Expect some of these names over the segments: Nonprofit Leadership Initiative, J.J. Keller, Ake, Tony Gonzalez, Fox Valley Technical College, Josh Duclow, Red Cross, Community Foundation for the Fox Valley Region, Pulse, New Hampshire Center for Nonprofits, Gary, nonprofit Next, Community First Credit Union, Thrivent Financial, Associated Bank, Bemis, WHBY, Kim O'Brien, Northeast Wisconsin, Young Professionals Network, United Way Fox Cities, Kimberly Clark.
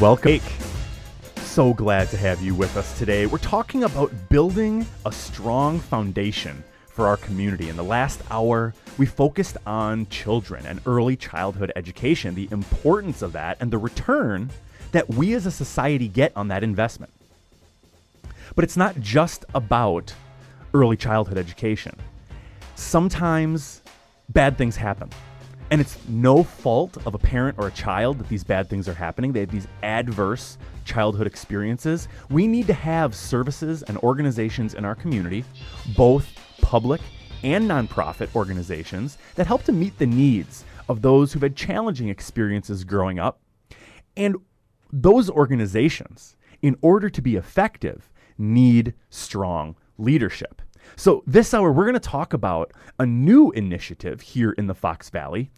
Welcome, Ake. So glad to have you with us today. We're talking about building a strong foundation for our community. In the last hour, we focused on children and early childhood education, the importance of that, and the return that we as a society get on that investment. But it's not just about early childhood education. Sometimes bad things happen, and it's no fault of a parent or a child that these bad things are happening. They have these adverse childhood experiences. We need to have services and organizations in our community, both public and nonprofit organizations, that help to meet the needs of those who've had challenging experiences growing up. And those organizations, in order to be effective, need strong leadership. So this hour, we're going to talk about a new initiative here in the Fox Valley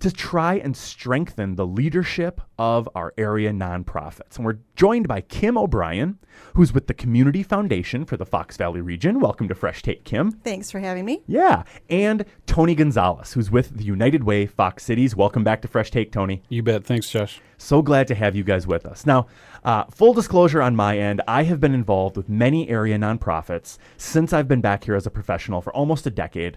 to try and strengthen the leadership of our area nonprofits. And we're joined by Kim O'Brien, who's with the Community Foundation for the Fox Valley Region. Welcome to Fresh Take, Kim. Thanks for having me. Yeah. And Tony Gonzalez, who's with the United Way Fox Cities. Welcome back to Fresh Take, Tony. You bet. Thanks, Josh. So glad to have you guys with us. Now, full disclosure on my end, I have been involved with many area nonprofits since I've been back here as a professional for almost a decade.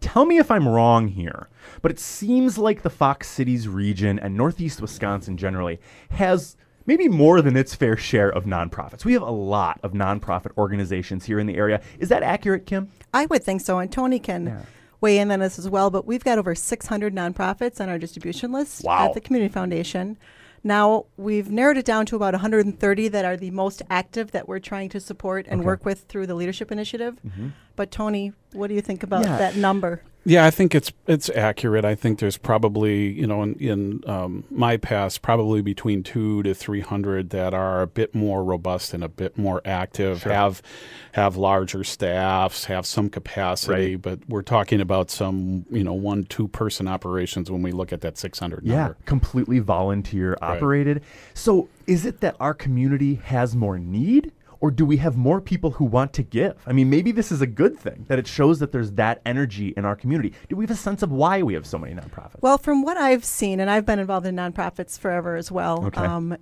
Tell me if I'm wrong here, but it seems like the Fox Cities region and Northeast Wisconsin generally has maybe more than its fair share of nonprofits. We have a lot of nonprofit organizations here in the area. Is that accurate, Kim? I would think so, and Tony can weigh in on this as well, but we've got over 600 nonprofits on our distribution list at the Community Foundation. Now, we've narrowed it down to about 130 that are the most active that we're trying to support and work with through the Leadership Initiative. Mm-hmm. But Tony, what do you think about that number? Yeah, I think it's accurate. I think there's probably, you know, in my past, probably between 200 to 300 that are a bit more robust and a bit more active, have larger staffs, have some capacity, but we're talking about some, you know, 1-2 person operations when we look at that 600 number. Yeah, completely volunteer operated. Right. So is it that our community has more need? Or do we have more people who want to give? I mean, maybe this is a good thing, that it shows that there's that energy in our community. Do we have a sense of why we have so many nonprofits? Well, from what I've seen, and I've been involved in nonprofits forever as well,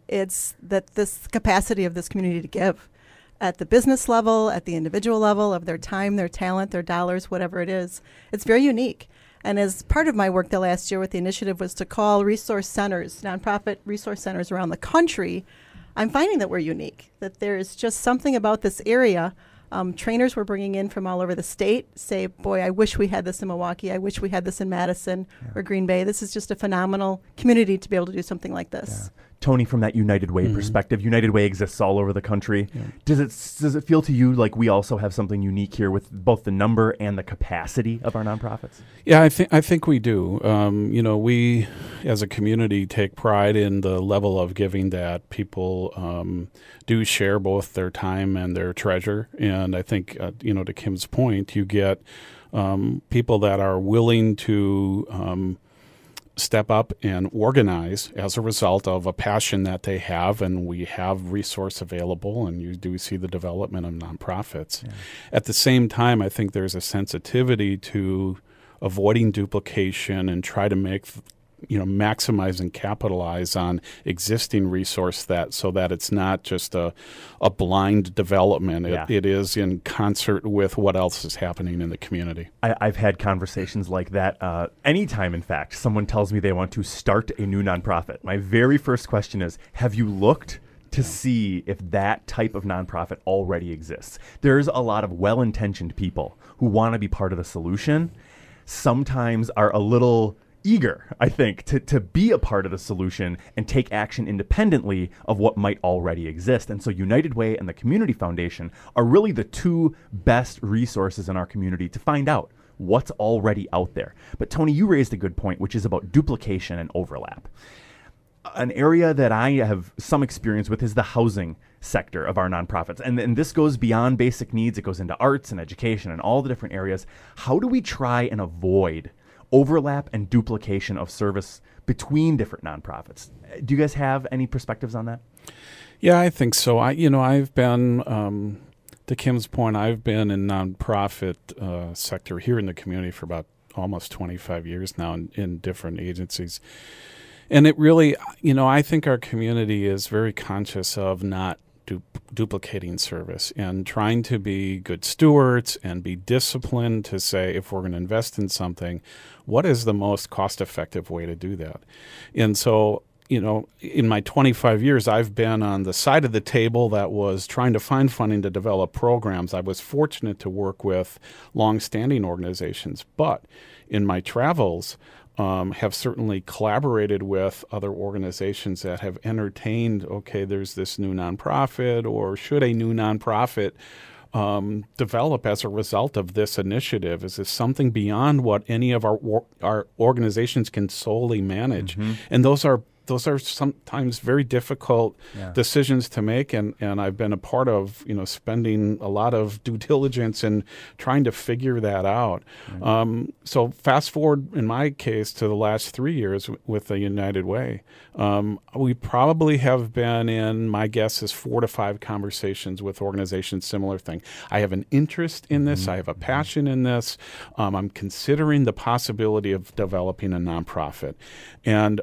it's that this capacity of this community to give at the business level, at the individual level, of their time, their talent, their dollars, whatever it is. It's very unique. And as part of my work the last year with the initiative was to call resource centers, nonprofit resource centers around the country. I'm finding that we're unique, that there is just something about this area. Trainers we're bringing in from all over the state say, boy, I wish we had this in Milwaukee. I wish we had this in Madison or Green Bay. This is just a phenomenal community to be able to do something like this. Yeah. Tony, from that United Way perspective, United Way exists all over the country. Yeah. Does it feel to you like we also have something unique here with both the number and the capacity of our nonprofits? Yeah, I think we do. You know, we as a community take pride in the level of giving that people do share both their time and their treasure. And I think, you know, to Kim's point, you get people that are willing to step up and organize as a result of a passion that they have, and we have resource available, and you do see the development of nonprofits. Yeah. At the same time, I think there's a sensitivity to avoiding duplication and try to make maximize and capitalize on existing resource so that it's not just a blind development. It is in concert with what else is happening in the community. I've had conversations like that. Anytime, in fact, someone tells me they want to start a new nonprofit, my very first question is, have you looked to see if that type of nonprofit already exists? There's a lot of well-intentioned people who want to be part of the solution, sometimes are a little eager, I think, to be a part of the solution and take action independently of what might already exist. And so United Way and the Community Foundation are really the two best resources in our community to find out what's already out there. But Tony, you raised a good point, which is about duplication and overlap. An area that I have some experience with is the housing sector of our nonprofits. And this goes beyond basic needs. It goes into arts and education and all the different areas. How do we try and avoid overlap and duplication of service between different nonprofits? Do you guys have any perspectives on that? Yeah, I think so. I've been, to Kim's point, I've been in nonprofit sector here in the community for about almost 25 years now in different agencies. And it really, you know, I think our community is very conscious of not duplicating service and trying to be good stewards and be disciplined to say, if we're going to invest in something, what is the most cost-effective way to do that? And so, you know, in my 25 years, I've been on the side of the table that was trying to find funding to develop programs. I was fortunate to work with long-standing organizations, but in my travels, have certainly collaborated with other organizations that have entertained, okay, there's this new nonprofit, or should a new nonprofit develop as a result of this initiative? Is this something beyond what any of our organizations can solely manage? Mm-hmm. And those are sometimes very difficult decisions to make, and I've been a part of, you know, spending a lot of due diligence and trying to figure that out. Right. So fast forward, in my case, to the last 3 years with the United Way. We probably have been in, my guess is, 4 to 5 conversations with organizations, similar thing. I have an interest in this. Mm-hmm. I have a passion in this. I'm considering the possibility of developing a nonprofit. And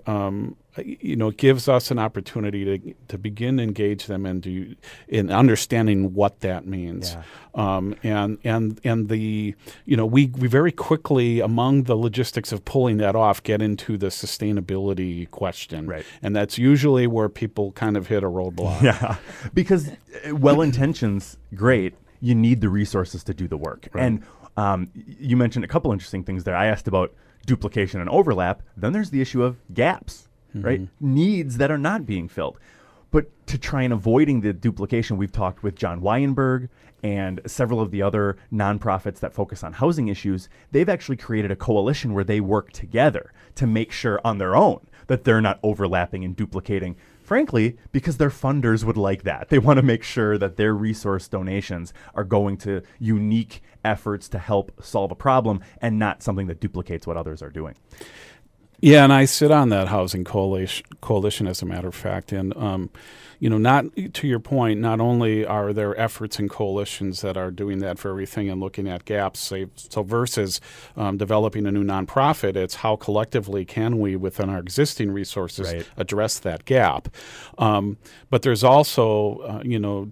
you know, it gives us an opportunity to begin to engage them in understanding what that means. Yeah. And the, you know, we very quickly, among the logistics of pulling that off, get into the sustainability question. Right. And that's usually where people kind of hit a roadblock. Yeah, because well-intentions, great. You need the resources to do the work. Right. And you mentioned a couple interesting things there. I asked about duplication and overlap. Then there's the issue of gaps. Right? Mm-hmm. Needs that are not being filled. But to try and avoiding the duplication, we've talked with John Weinberg and several of the other nonprofits that focus on housing issues. They've actually created a coalition where they work together to make sure on their own that they're not overlapping and duplicating, frankly, because their funders would like that. They want to make sure that their resource donations are going to unique efforts to help solve a problem and not something that duplicates what others are doing. Yeah, and I sit on that housing coalition, as a matter of fact. And, you know, not to your point, not only are there efforts and coalitions that are doing that for everything and looking at gaps, say, so versus developing a new nonprofit, it's how collectively can we, within our existing resources, right, address that gap. But there's also, you know,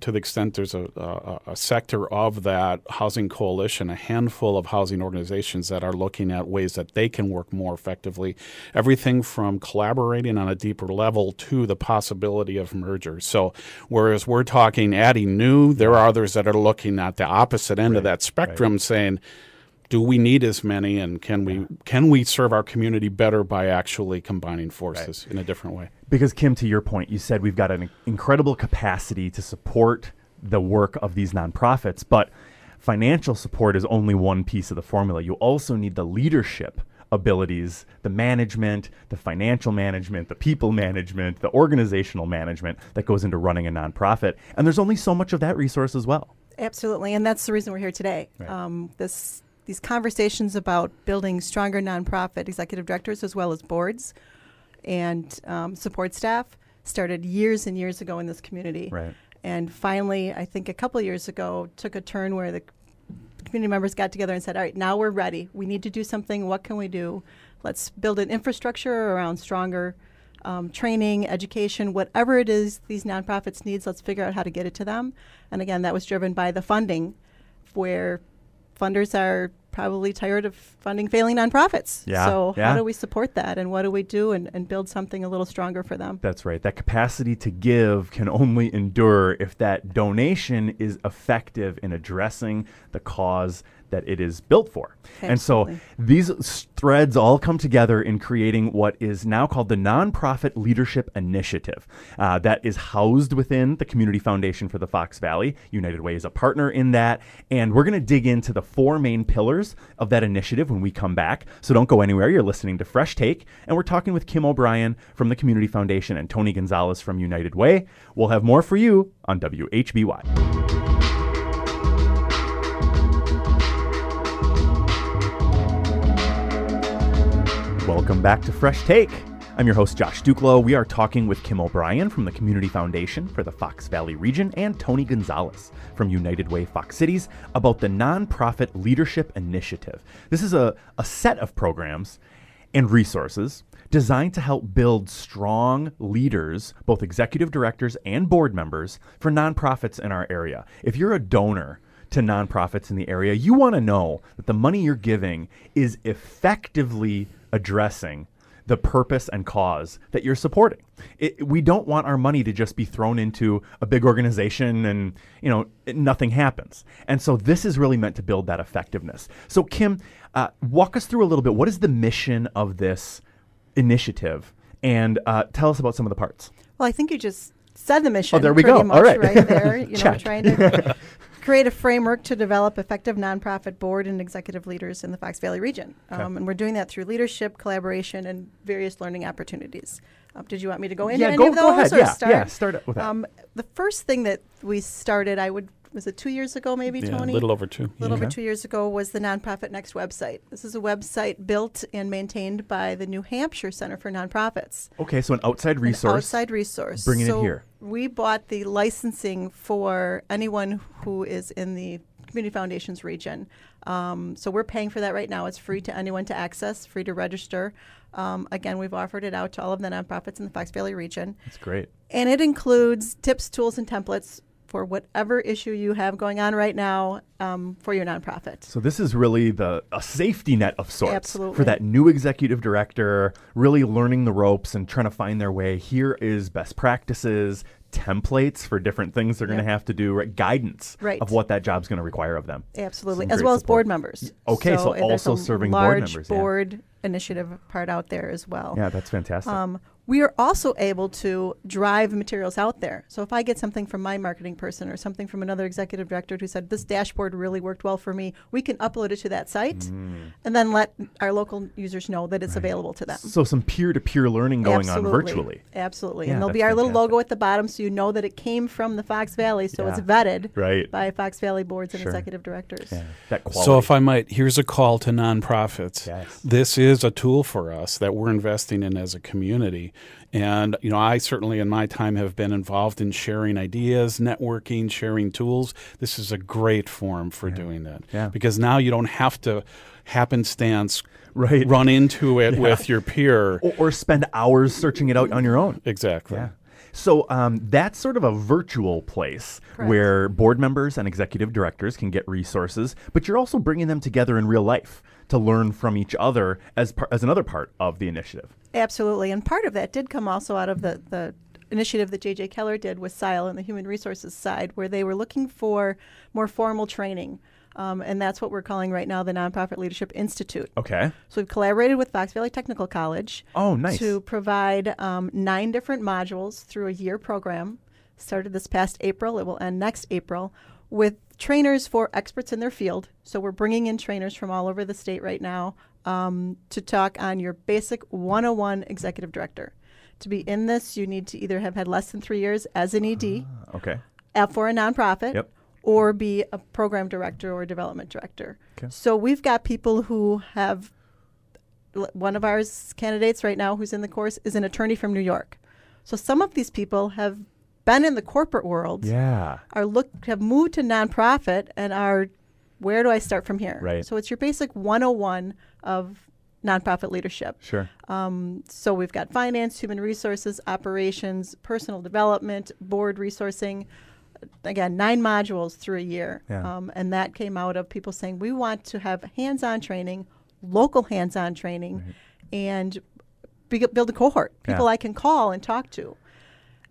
to the extent there's a sector of that housing coalition, a handful of housing organizations that are looking at ways that they can work more effectively, everything from collaborating on a deeper level to the possibility of mergers. So whereas we're talking adding new, there are others that are looking at the opposite end, right, of that spectrum, right, saying, do we need as many, and can we serve our community better by actually combining forces, right, in a different way? Because, Kim, to your point, you said we've got an incredible capacity to support the work of these nonprofits, but financial support is only one piece of the formula. You also need the leadership abilities, the management, the financial management, the people management, the organizational management that goes into running a nonprofit. And there's only so much of that resource as well. Absolutely, and that's the reason we're here today. Right. These conversations about building stronger nonprofit executive directors as well as boards and support staff started years and years ago in this community. Right. And finally, I think a couple of years ago, took a turn where the community members got together and said, all right, now we're ready. We need to do something. What can we do? Let's build an infrastructure around stronger training, education, whatever it is these nonprofits needs. Let's figure out how to get it to them. And again, that was driven by the funding, where funders are probably tired of funding failing nonprofits. Yeah, so how do we support that, and what do we do and build something a little stronger for them? That's right. That capacity to give can only endure if that donation is effective in addressing the cause that it is built for. Okay, and so these threads all come together in creating what is now called the Nonprofit Leadership Initiative, that is housed within the Community Foundation for the Fox Valley. United Way is a partner in that. And we're going to dig into the 4 main pillars of that initiative when we come back. So don't go anywhere. You're listening to Fresh Take, and we're talking with Kim O'Brien from the Community Foundation and Tony Gonzalez from United Way. We'll have more for you on WHBY. Welcome back to Fresh Take. I'm your host, Josh Duclow. We are talking with Kim O'Brien from the Community Foundation for the Fox Valley Region and Tony Gonzalez from United Way Fox Cities about the Nonprofit Leadership Initiative. This is a set of programs and resources designed to help build strong leaders, both executive directors and board members, for nonprofits in our area. If you're a donor to nonprofits in the area, you want to know that the money you're giving is effectively addressing the purpose and cause that you're supporting. We don't want our money to just be thrown into a big organization and, you know, nothing happens. And so this is really meant to build that effectiveness. So Kim, walk us through a little bit. What is the mission of this initiative? And tell us about some of the parts. Well, I think you just said the mission. Oh, there we go. All right. Right there. You know, trying to create a framework to develop effective nonprofit board and executive leaders in the Fox Valley region. And we're doing that through leadership, collaboration, and various learning opportunities. Did you want me to go into any of those? Go ahead. Start with that. The first thing that we started, was it 2 years ago maybe, Tony? A little over two. Over 2 years ago was the nonprofit Next website. This is a website built and maintained by the New Hampshire Center for Nonprofits. Okay, so an outside resource. Bringing it here. We bought the licensing for anyone who is in the Community Foundation's region. So we're paying for that right now. It's free to anyone to access, free to register. Again, we've offered it out to all of the nonprofits in the Fox Valley region. That's great. And it includes tips, tools, and templates for whatever issue you have going on right now for your nonprofit. So this is really a safety net of sorts. Absolutely. For that new executive director, really learning the ropes and trying to find their way. Here is best practices, templates for different things they're going to have to do, right? Guidance of what that job's going to require of them. Absolutely, as well as board members. Okay, so also serving board members. Large board initiative part out there as well. Yeah, that's fantastic. We are also able to drive materials out there. So if I get something from my marketing person or something from another executive director who said, this dashboard really worked well for me, we can upload it to that site and then let our local users know that it's available to them. So some peer-to-peer learning going on virtually. Absolutely. Yeah, and there'll be our little logo at the bottom so you know that it came from the Fox Valley, so it's vetted by Fox Valley boards and executive directors. Yeah. That quality. So if I might, here's a call to nonprofits. Yes. This is a tool for us that we're investing in as a community. And, you know, I certainly in my time have been involved in sharing ideas, networking, sharing tools. This is a great forum for doing that. Yeah. Because now you don't have to happenstance run into it with your peer. Or spend hours searching it out on your own. Exactly. Yeah. So that's sort of a virtual place where board members and executive directors can get resources, but you're also bringing them together in real life to learn from each other as another part of the initiative. Absolutely. And part of that did come also out of the initiative that J.J. Keller did with SILE and the human resources side, where they were looking for more formal training. And that's what we're calling right now the Nonprofit Leadership Institute. Okay. So we've collaborated with Fox Valley Technical College. Oh, nice. To provide 9 different modules through a year program. Started this past April. It will end next April with trainers for experts in their field. So we're bringing in trainers from all over the state right now to talk on your basic 101 executive director. To be in this, you need to either have had less than 3 years as an ED for a nonprofit. Yep. Or be a program director or development director. Okay. So we've got people who have, one of our candidates right now who's in the course is an attorney from New York. So some of these people have been in the corporate world, have moved to nonprofit and are, where do I start from here? Right. So it's your basic 101 of nonprofit leadership. Sure. So we've got finance, human resources, operations, personal development, board resourcing. Again, 9 modules through a year. Yeah. And that came out of people saying, we want to have hands-on training, local hands-on training, and build a cohort, people I can call and talk to.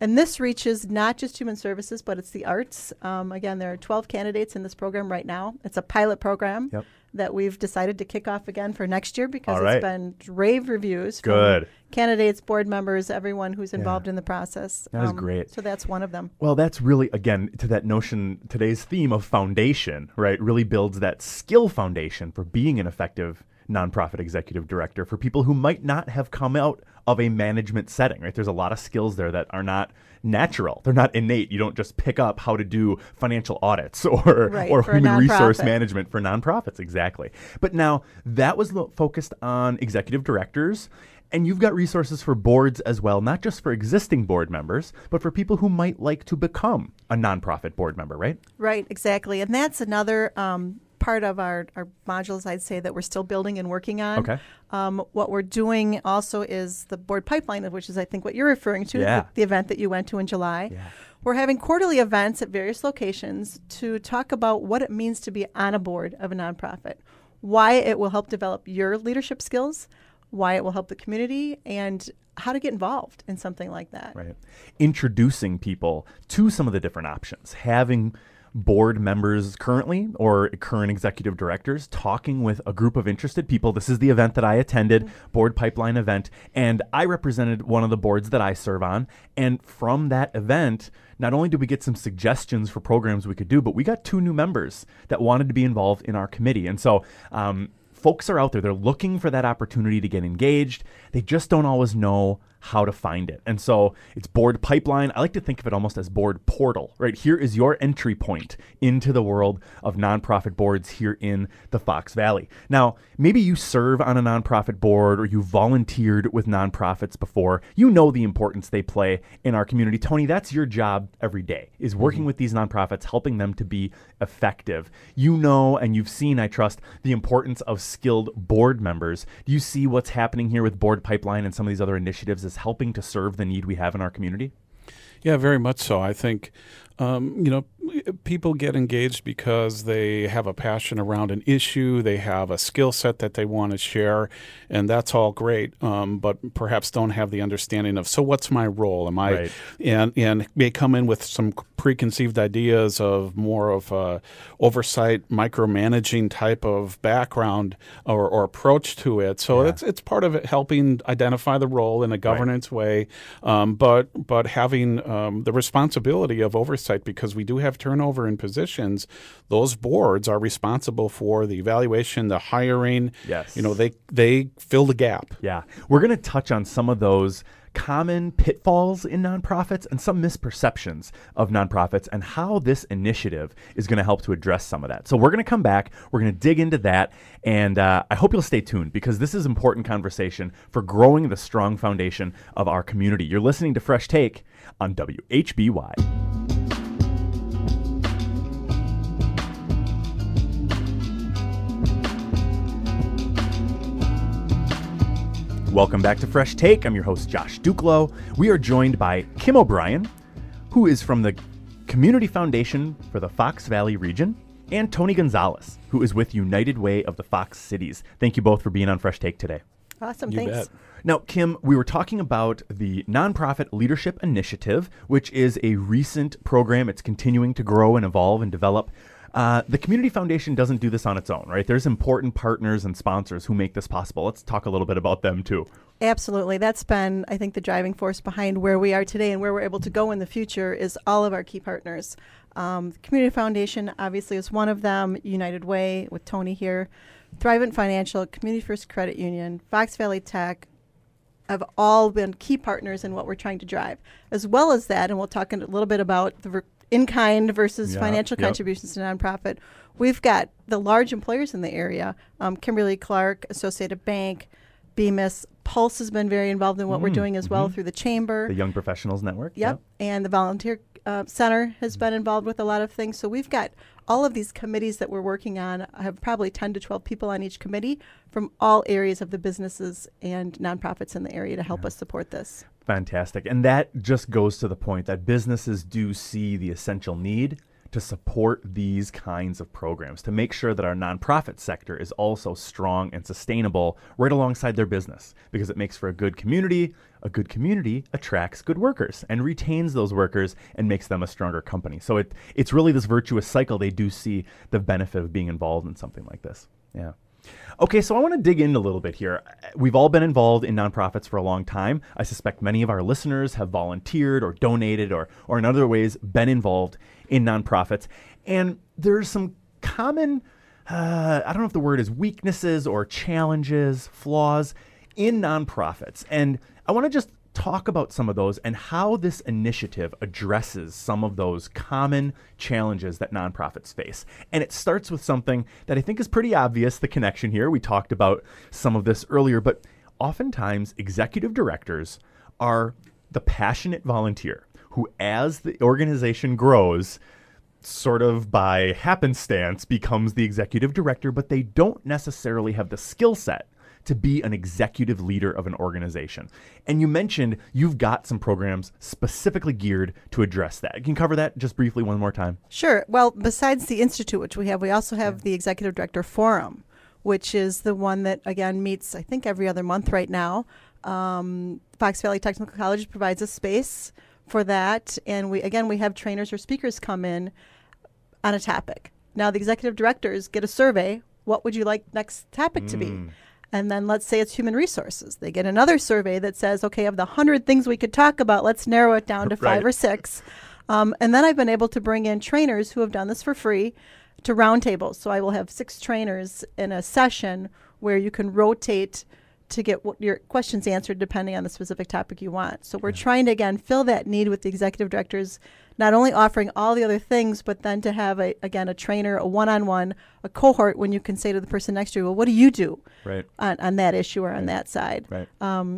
And this reaches not just human services, but it's the arts. Again, there are 12 candidates in this program right now. It's a pilot program that we've decided to kick off again for next year because it's been rave reviews from candidates, board members, everyone who's involved in the process. That is great. So that's one of them. Well, that's really, again, to that notion, today's theme of foundation, right, really builds that skill foundation for being an effective nonprofit executive director for people who might not have come out of a management setting, right? There's a lot of skills there that are not natural. They're not innate. You don't just pick up how to do financial audits or human resource management for nonprofits. Exactly. But now that was focused on executive directors, and you've got resources for boards as well, not just for existing board members, but for people who might like to become a nonprofit board member, right? Right, exactly. And that's another part of our modules, I'd say, that we're still building and working on. Okay. What we're doing also is the board pipeline, which is, I think, what you're referring to, the event that you went to in July. Yeah. We're having quarterly events at various locations to talk about what it means to be on a board of a nonprofit, why it will help develop your leadership skills, why it will help the community, and how to get involved in something like that. Right. Introducing people to some of the different options, having board members currently or current executive directors talking with a group of interested people. This is the event that I attended, mm-hmm. Board Pipeline event, and I represented one of the boards that I serve on. And from that event, not only did we get some suggestions for programs we could do, but we got two new members that wanted to be involved in our committee. And so, folks are out there. They're looking for that opportunity to get engaged. They just don't always know how to find it. And so it's board pipeline. I like to think of it almost as board portal, right? Here is your entry point into the world of nonprofit boards here in the Fox Valley. Now, maybe you serve on a nonprofit board or you volunteered with nonprofits before. You know the importance they play in our community. Tony, that's your job every day, is working with these nonprofits, helping them to be effective. You know, and you've seen, I trust, the importance of skilled board members. Do you see what's happening here with Board Pipeline and some of these other initiatives as helping to serve the need we have in our community? Yeah, very much so. I think, people get engaged because they have a passion around an issue, they have a skill set that they want to share, and that's all great, but perhaps don't have the understanding of, so what's my role? Am I, right. and may come in with some preconceived ideas of more of a oversight, micromanaging type of background or approach to it. So it's part of it helping identify the role in a governance way, but having the responsibility of oversight, because we do have turnover in positions. Those boards are responsible for the evaluation, the hiring. Yes. They fill the gap. Yeah. We're going to touch on some of those common pitfalls in nonprofits and some misperceptions of nonprofits and how this initiative is going to help to address some of that. So we're going to come back. We're going to dig into that. And I hope you'll stay tuned, because this is important conversation for growing the strong foundation of our community. You're listening to Fresh Take on WHBY. Welcome back to Fresh Take. I'm your host, Josh Duclow. We are joined by Kim O'Brien, who is from the Community Foundation for the Fox Valley Region, and Tony Gonzalez, who is with United Way of the Fox Cities. Thank you both for being on Fresh Take today. Awesome. You thanks. Bet. Now, Kim, we were talking about the Nonprofit Leadership Initiative, which is a recent program. It's continuing to grow and evolve and develop. The Community Foundation doesn't do this on its own, right? There's important partners and sponsors who make this possible. Let's talk a little bit about them, too. Absolutely. That's been, I think, the driving force behind where we are today and where we're able to go in the future is all of our key partners. The Community Foundation, obviously, is one of them. United Way, with Tony here. Thrivent Financial, Community First Credit Union, Fox Valley Tech, have all been key partners in what we're trying to drive. As well as that, and we'll talk a little bit about the in-kind versus financial contributions to nonprofit. We've got the large employers in the area, Kimberly Clark, Associated Bank, Bemis. Pulse has been very involved in what we're doing as well through the chamber. The Young Professionals Network. Yep. And the Volunteer Center has been involved with a lot of things. So we've got all of these committees that we're working on. I have probably 10 to 12 people on each committee from all areas of the businesses and nonprofits in the area to help us support this. Fantastic. And that just goes to the point that businesses do see the essential need to support these kinds of programs, to make sure that our nonprofit sector is also strong and sustainable right alongside their business, because it makes for a good community. A good community attracts good workers and retains those workers and makes them a stronger company. So it's really this virtuous cycle. They do see the benefit of being involved in something like this. Yeah. Okay, so I want to dig in a little bit here. We've all been involved in nonprofits for a long time. I suspect many of our listeners have volunteered or donated or in other ways been involved in nonprofits. And there's some common, I don't know if the word is weaknesses or challenges, flaws in nonprofits. And I want to just talk about some of those and how this initiative addresses some of those common challenges that nonprofits face. And it starts with something that I think is pretty obvious, the connection here. We talked about some of this earlier, but oftentimes executive directors are the passionate volunteer who, as the organization grows, sort of by happenstance becomes the executive director, but they don't necessarily have the skill set to be an executive leader of an organization. And you mentioned you've got some programs specifically geared to address that. Can you cover that just briefly one more time? Sure. Well, besides the Institute, which we have, we also have the Executive Director Forum, which is the one that, again, meets, I think, every other month right now. Fox Valley Technical College provides a space for that. And we have trainers or speakers come in on a topic. Now, the executive directors get a survey. What would you like next topic to be? And then let's say it's human resources. They get another survey that says, okay, of the 100 things we could talk about, let's narrow it down to five or six. And then I've been able to bring in trainers who have done this for free to roundtables. So I will have six trainers in a session where you can rotate to get your questions answered depending on the specific topic you want. So we're trying to, again, fill that need with the executive directors, not only offering all the other things, but then to have, a trainer, a one-on-one, a cohort when you can say to the person next to you, well, what do you do on that issue or on that side? Right.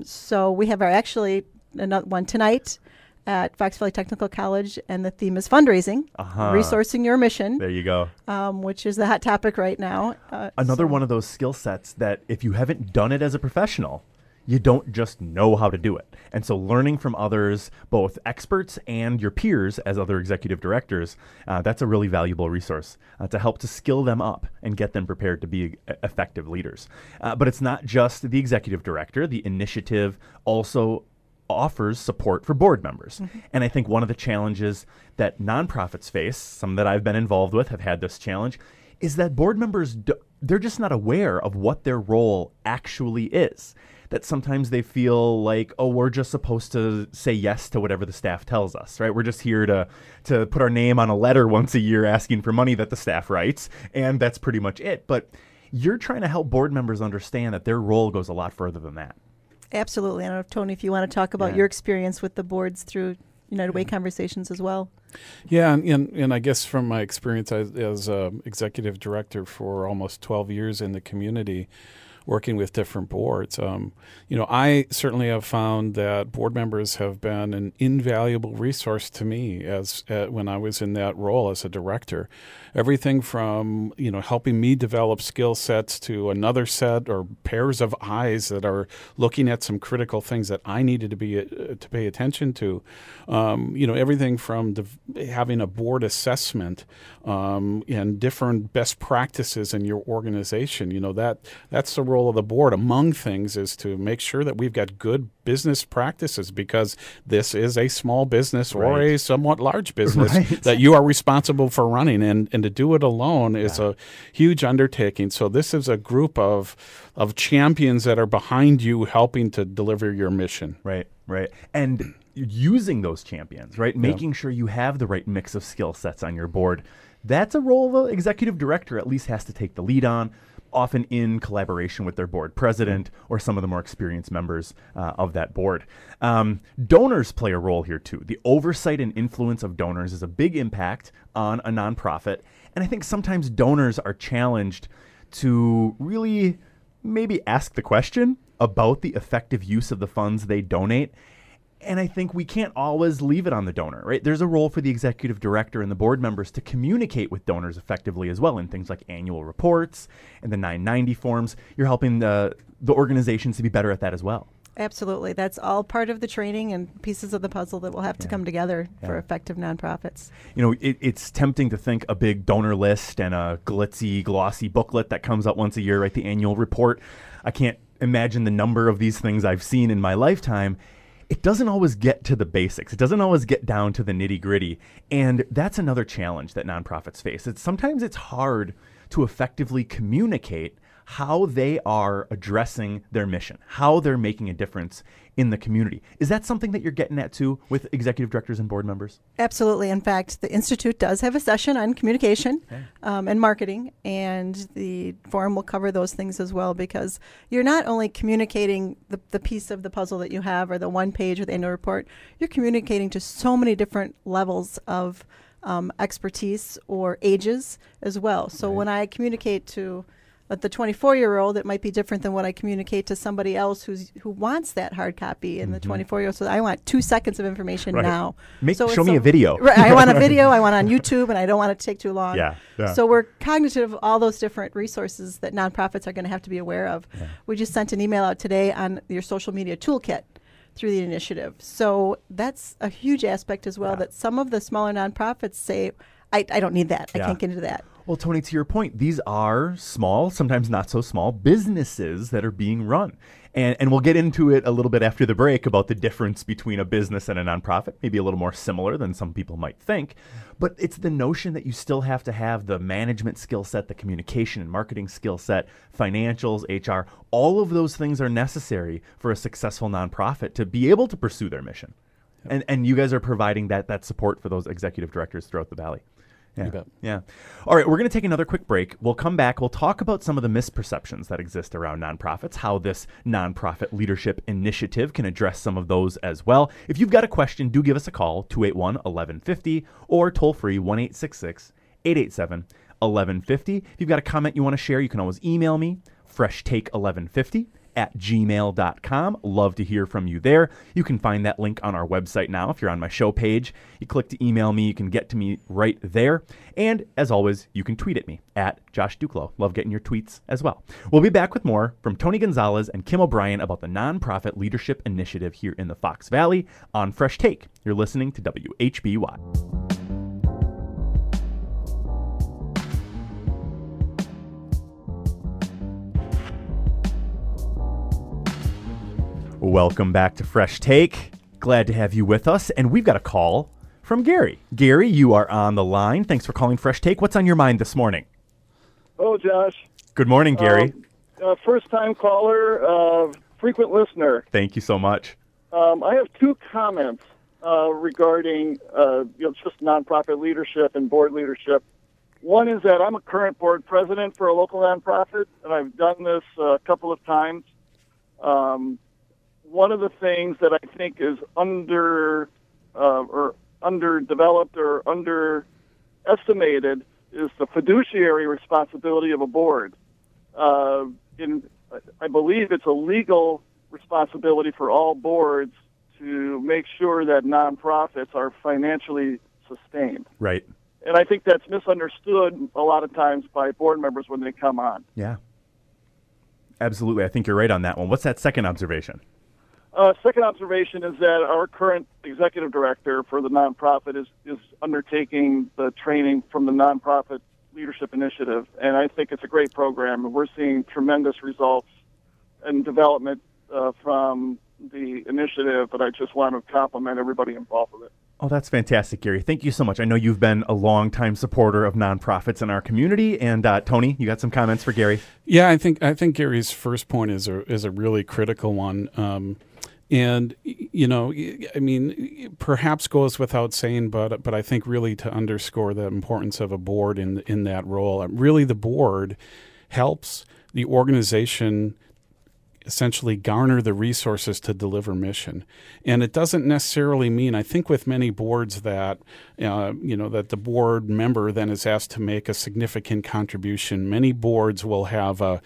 So we have actually another one tonight at Fox Valley Technical College, and the theme is fundraising, resourcing your mission. There you go. Which is the hot topic right now. Another one of those skill sets that if you haven't done it as a professional, you don't just know how to do it. And so learning from others, both experts and your peers as other executive directors, that's a really valuable resource to help to skill them up and get them prepared to be effective leaders. But it's not just the executive director. The initiative also offers support for board members. And I think one of the challenges that nonprofits face, some that I've been involved with have had this challenge, is that board members, they're just not aware of what their role actually is. That sometimes they feel like, oh, we're just supposed to say yes to whatever the staff tells us, right? We're just here to put our name on a letter once a year asking for money that the staff writes, and that's pretty much it. But you're trying to help board members understand that their role goes a lot further than that. Absolutely. I don't know, Tony, if you want to talk about your experience with the boards through United Way conversations as well. Yeah, and I guess from my experience as executive director for almost 12 years in the community, working with different boards. I certainly have found that board members have been an invaluable resource to me when I was in that role as a director. Everything from, helping me develop skill sets to another set or pairs of eyes that are looking at some critical things that I needed to pay attention to. Everything from having a board assessment and different best practices in your organization. That's the role of the board, among things, is to make sure that we've got good business practices, because this is a small business or a somewhat large business that you are responsible for running, and to do it alone is a huge undertaking. So this is a group of champions that are behind you helping to deliver your mission. Right. And using those champions, making sure you have the right mix of skill sets on your board. That's a role the executive director at least has to take the lead on, often in collaboration with their board president or some of the more experienced members of that board. Donors play a role here too. The oversight and influence of donors is a big impact on a nonprofit. And I think sometimes donors are challenged to really maybe ask the question about the effective use of the funds they donate. And I think we can't always leave it on the donor, right? There's a role for the executive director and the board members to communicate with donors effectively as well in things like annual reports and the 990 forms. You're helping the organizations to be better at that as well. Absolutely. That's all part of the training and pieces of the puzzle that will have to come together for effective nonprofits. It's tempting to think a big donor list and a glitzy, glossy booklet that comes out once a year, right? The annual report. I can't imagine the number of these things I've seen in my lifetime. It doesn't always get to the basics. It doesn't always get down to the nitty-gritty. And that's another challenge that nonprofits face. Sometimes it's hard to effectively communicate how they are addressing their mission, how they're making a difference in the community. Is that something that you're getting at too with executive directors and board members? Absolutely. In fact, the Institute does have a session on communication and marketing, and the forum will cover those things as well, because you're not only communicating the piece of the puzzle that you have or the one page or the annual report, you're communicating to so many different levels of expertise or ages as well. So when I communicate to But the 24-year-old, it might be different than what I communicate to somebody else who wants that hard copy. And the 24-year-old says, I want 2 seconds of information now. Show me a video. Right, I want a video. I want it on YouTube, and I don't want it to take too long. Yeah. So we're cognizant of all those different resources that nonprofits are going to have to be aware of. Yeah. We just sent an email out today on your social media toolkit through the initiative. So that's a huge aspect as well, that some of the smaller nonprofits say, I don't need that. I can't get into that. Well, Tony, to your point, these are small, sometimes not so small, businesses that are being run. And we'll get into it a little bit after the break about the difference between a business and a nonprofit, maybe a little more similar than some people might think. But it's the notion that you still have to have the management skill set, the communication and marketing skill set, financials, HR, all of those things are necessary for a successful nonprofit to be able to pursue their mission. Yep. And you guys are providing that support for those executive directors throughout the valley. Yeah. All right, we're going to take another quick break. We'll come back. We'll talk about some of the misperceptions that exist around nonprofits, how this Nonprofit Leadership Initiative can address some of those as well. If you've got a question, do give us a call, 281-1150, or toll-free 1-866-887-1150. If you've got a comment you want to share, you can always email me, freshtake1150@gmail.com. Love to hear from you there. You can find that link on our website now. If you're on my show page, you click to email me, you can get to me right there. And as always, you can tweet at me @JoshDuclow. Love getting your tweets as well. We'll be back with more from Tony Gonzalez and Kim O'Brien about the Nonprofit Leadership Initiative here in the Fox Valley on Fresh Take. You're listening to WHBY. Welcome back to Fresh Take. Glad to have you with us. And we've got a call from Gary. Gary, you are on the line. Thanks for calling Fresh Take. What's on your mind this morning? Hello, Josh. Good morning, Gary. First-time caller, frequent listener. Thank you so much. I have two comments regarding just nonprofit leadership and board leadership. One is that I'm a current board president for a local nonprofit, and I've done this a couple of times. One of the things that I think is underdeveloped or underestimated is the fiduciary responsibility of a board. I believe it's a legal responsibility for all boards to make sure that nonprofits are financially sustained. Right. And I think that's misunderstood a lot of times by board members when they come on. Yeah. Absolutely. I think you're right on that one. What's that second observation? Second observation is that our current executive director for the nonprofit is undertaking the training from the Nonprofit Leadership Initiative, and I think it's a great program, and we're seeing tremendous results and development from the initiative, but I just want to compliment everybody involved with it. Oh, that's fantastic, Gary. Thank you so much. I know you've been a longtime supporter of nonprofits in our community. And Tony, you got some comments for Gary? Yeah, I think Gary's first point is a really critical one. And, you know, I mean, perhaps goes without saying, but I think really to underscore the importance of a board in that role. Really, the board helps the organization essentially garner the resources to deliver mission. And it doesn't necessarily mean, I think with many boards, that that the board member then is asked to make a significant contribution. Many boards will have a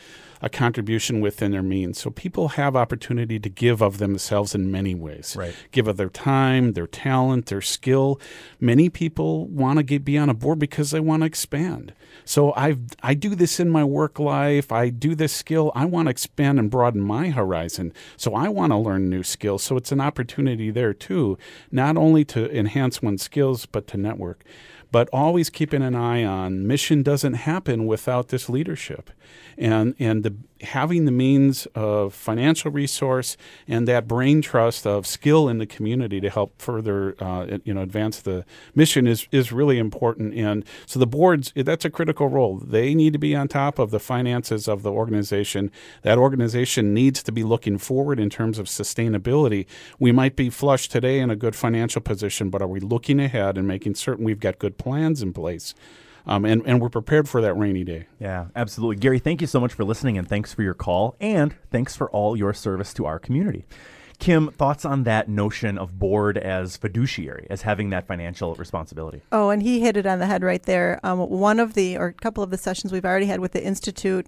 contribution within their means. So people have opportunity to give of themselves in many ways. Right. Give of their time, their talent, their skill. Many people want to be on a board because they want to expand. So I do this in my work life. I do this skill. I want to expand and broaden my horizon. So I want to learn new skills. So it's an opportunity there too, not only to enhance one's skills, but to network. But always keeping an eye on mission doesn't happen without this leadership. And having the means of financial resource and that brain trust of skill in the community to help further advance the mission is really important. And so the boards, that's a critical role. They need to be on top of the finances of the organization. That organization needs to be looking forward in terms of sustainability. We might be flush today in a good financial position, but are we looking ahead and making certain we've got good plans in place? And we're prepared for that rainy day. Yeah, absolutely. Gary, thank you so much for listening, and thanks for your call, and thanks for all your service to our community. Kim, thoughts on that notion of board as fiduciary, as having that financial responsibility? Oh, and he hit it on the head right there. One of the, or a couple of the sessions we've already had with the Institute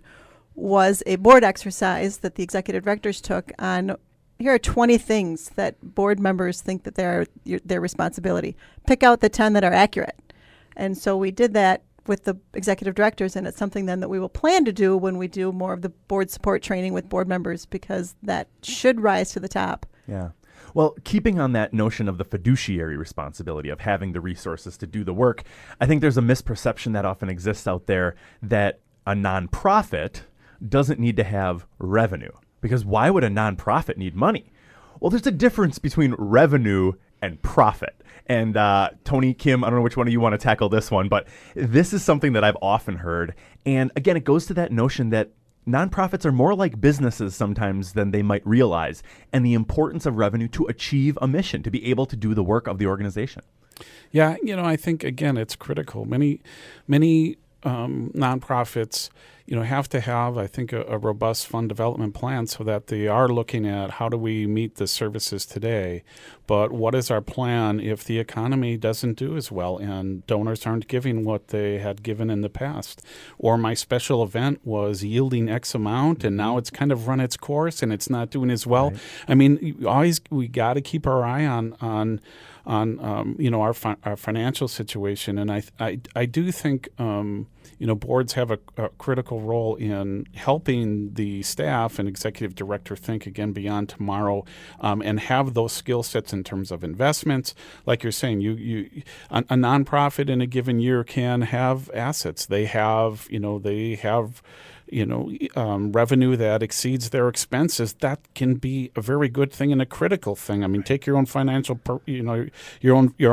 was a board exercise that the executive directors took on, here are 20 things that board members think that they're their responsibility. Pick out the 10 that are accurate. And so we did that with the executive directors, and it's something then that we will plan to do when we do more of the board support training with board members, because that should rise to the top. Yeah. Well, keeping on that notion of the fiduciary responsibility of having the resources to do the work, I think there's a misperception that often exists out there that a nonprofit doesn't need to have revenue, because why would a nonprofit need money? Well, there's a difference between revenue and profit. And Tony, Kim, I don't know which one of you want to tackle this one, but this is something that I've often heard. And again, it goes to that notion that nonprofits are more like businesses sometimes than they might realize, and the importance of revenue to achieve a mission, to be able to do the work of the organization. Yeah, you know, I think, again, it's critical. Many nonprofits, you know, have to have, I think, a robust fund development plan so that they are looking at how do we meet the services today, but what is our plan if the economy doesn't do as well and donors aren't giving what they had given in the past, or my special event was yielding X amount and now it's kind of run its course and it's not doing as well. Right. I mean, we got to keep our eye on you know, our financial situation, and I do think you know, boards have a critical role in helping the staff and executive director think again beyond tomorrow, and have those skill sets in terms of investments. Like you're saying, a nonprofit in a given year can have assets. They have revenue that exceeds their expenses. That can be a very good thing and a critical thing. I mean, take your own financial, your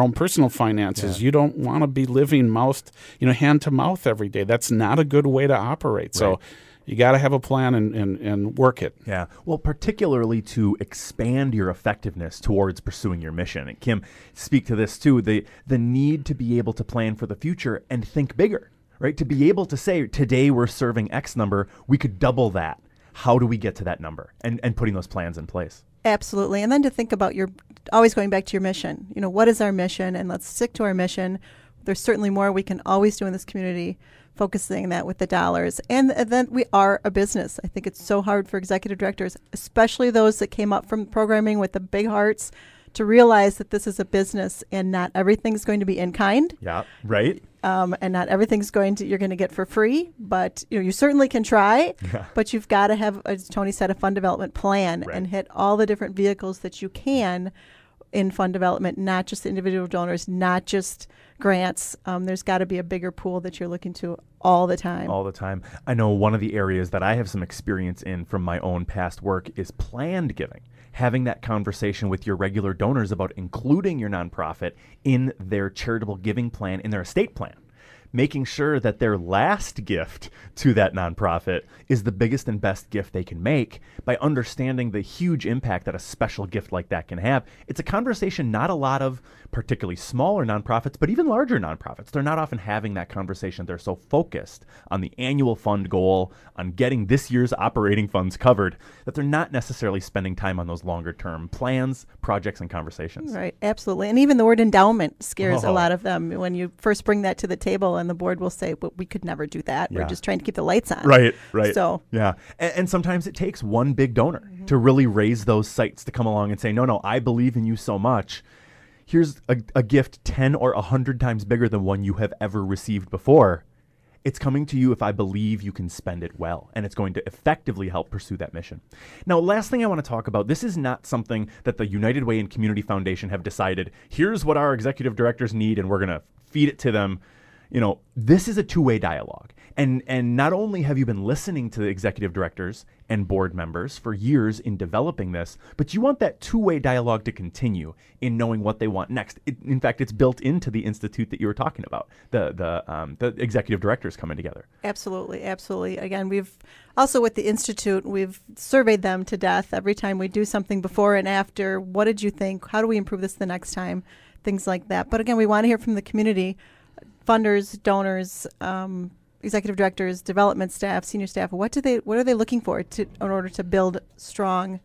own personal finances. Yeah. You don't want to be living hand to mouth every day. That's not a good way to operate. Right. So you got to have a plan and work it. Yeah. Well, particularly to expand your effectiveness towards pursuing your mission. And Kim, speak to this too, the need to be able to plan for the future and think bigger. Right, to be able to say, today we're serving X number, we could double that. How do we get to that number? And putting those plans in place. Absolutely. And then to think about always going back to your mission. You know, what is our mission? And let's stick to our mission. There's certainly more we can always do in this community, focusing that with the dollars. And then we are a business. I think it's so hard for executive directors, especially those that came up from programming with the big hearts, to realize that this is a business and not everything's going to be in kind. Yeah, right. And not everything's you're going to get for free, but you know, you certainly can try, yeah. But you've got to have, as Tony said, a fund development plan, right. And hit all the different vehicles that you can in fund development, not just individual donors, not just grants. There's got to be a bigger pool that you're looking to all the time. All the time. I know one of the areas that I have some experience in from my own past work is planned giving. Having that conversation with your regular donors about including your nonprofit in their charitable giving plan, in their estate plan, making sure that their last gift to that nonprofit is the biggest and best gift they can make, by understanding the huge impact that a special gift like that can have. It's a conversation not a lot of particularly smaller nonprofits, but even larger nonprofits, they're not often having that conversation. They're so focused on the annual fund goal, on getting this year's operating funds covered, that they're not necessarily spending time on those longer term plans, projects, and conversations. Right, absolutely. And even the word endowment scares a lot of them. When you first bring that to the table, and the board will say, well, we could never do that. Yeah. We're just trying to keep the lights on. Right. So yeah. And sometimes it takes one big donor to really raise those sights to come along and say, no, I believe in you so much. Here's a gift 10 or 100 times bigger than one you have ever received before. It's coming to you if I believe you can spend it well, and it's going to effectively help pursue that mission. Now, last thing I want to talk about, this is not something that the United Way and Community Foundation have decided, here's what our executive directors need and we're going to feed it to them. You know, this is a two-way dialogue. And not only have you been listening to the executive directors and board members for years in developing this, but you want that two-way dialogue to continue in knowing what they want next. In fact, it's built into the institute that you were talking about, the executive directors coming together. Absolutely, absolutely. Again, we've also with the institute, we've surveyed them to death every time we do something before and after. What did you think? How do we improve this the next time? Things like that. But again, we want to hear from the community. Funders, donors, executive directors, development staff, senior staff, what are they looking for in order to build strong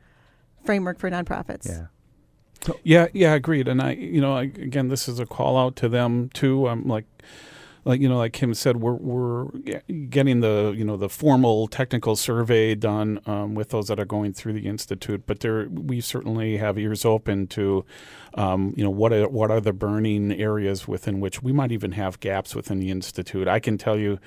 framework for nonprofits? Yeah. Yeah, agreed. And I, again, this is a call out to them too. I'm like, like Kim said, we're getting the formal technical survey done with those that are going through the institute. But we certainly have ears open to what are the burning areas within which we might even have gaps within the institute. I can tell you,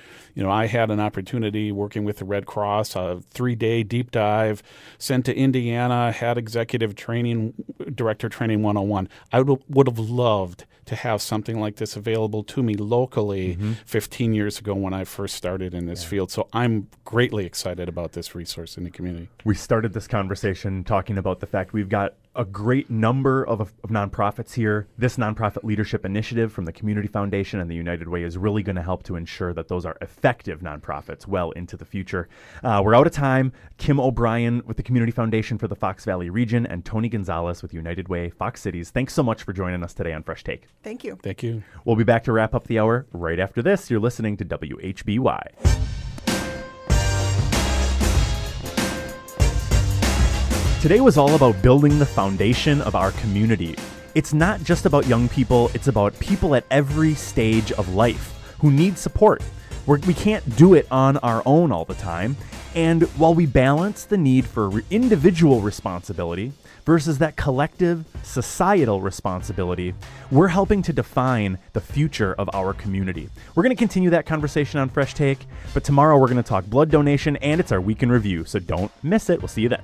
I had an opportunity working with the Red Cross, a 3-day deep dive, sent to Indiana, had executive training, director training 101. I would have loved to have something like this available to me locally 15 years ago when I first started in this field. So I'm greatly excited about this resource in the community. We started this conversation talking about the fact we've got a great number of nonprofits here. This Nonprofit Leadership Initiative from the Community Foundation and the United Way is really going to help to ensure that those are effective nonprofits well into the future. We're out of time. Kim O'Brien with the Community Foundation for the Fox Valley Region and Tony Gonzalez with United Way Fox Cities. Thanks so much for joining us today on Fresh Take. Thank you. Thank you. We'll be back to wrap up the hour right after this. You're listening to WHBY. Today was all about building the foundation of our community. It's not just about young people, it's about people at every stage of life who need support. We can't do it on our own all the time. And while we balance the need for individual responsibility versus that collective societal responsibility, we're helping to define the future of our community. We're going to continue that conversation on Fresh Take, but tomorrow we're going to talk blood donation and it's our week in review, so don't miss it. We'll see you then.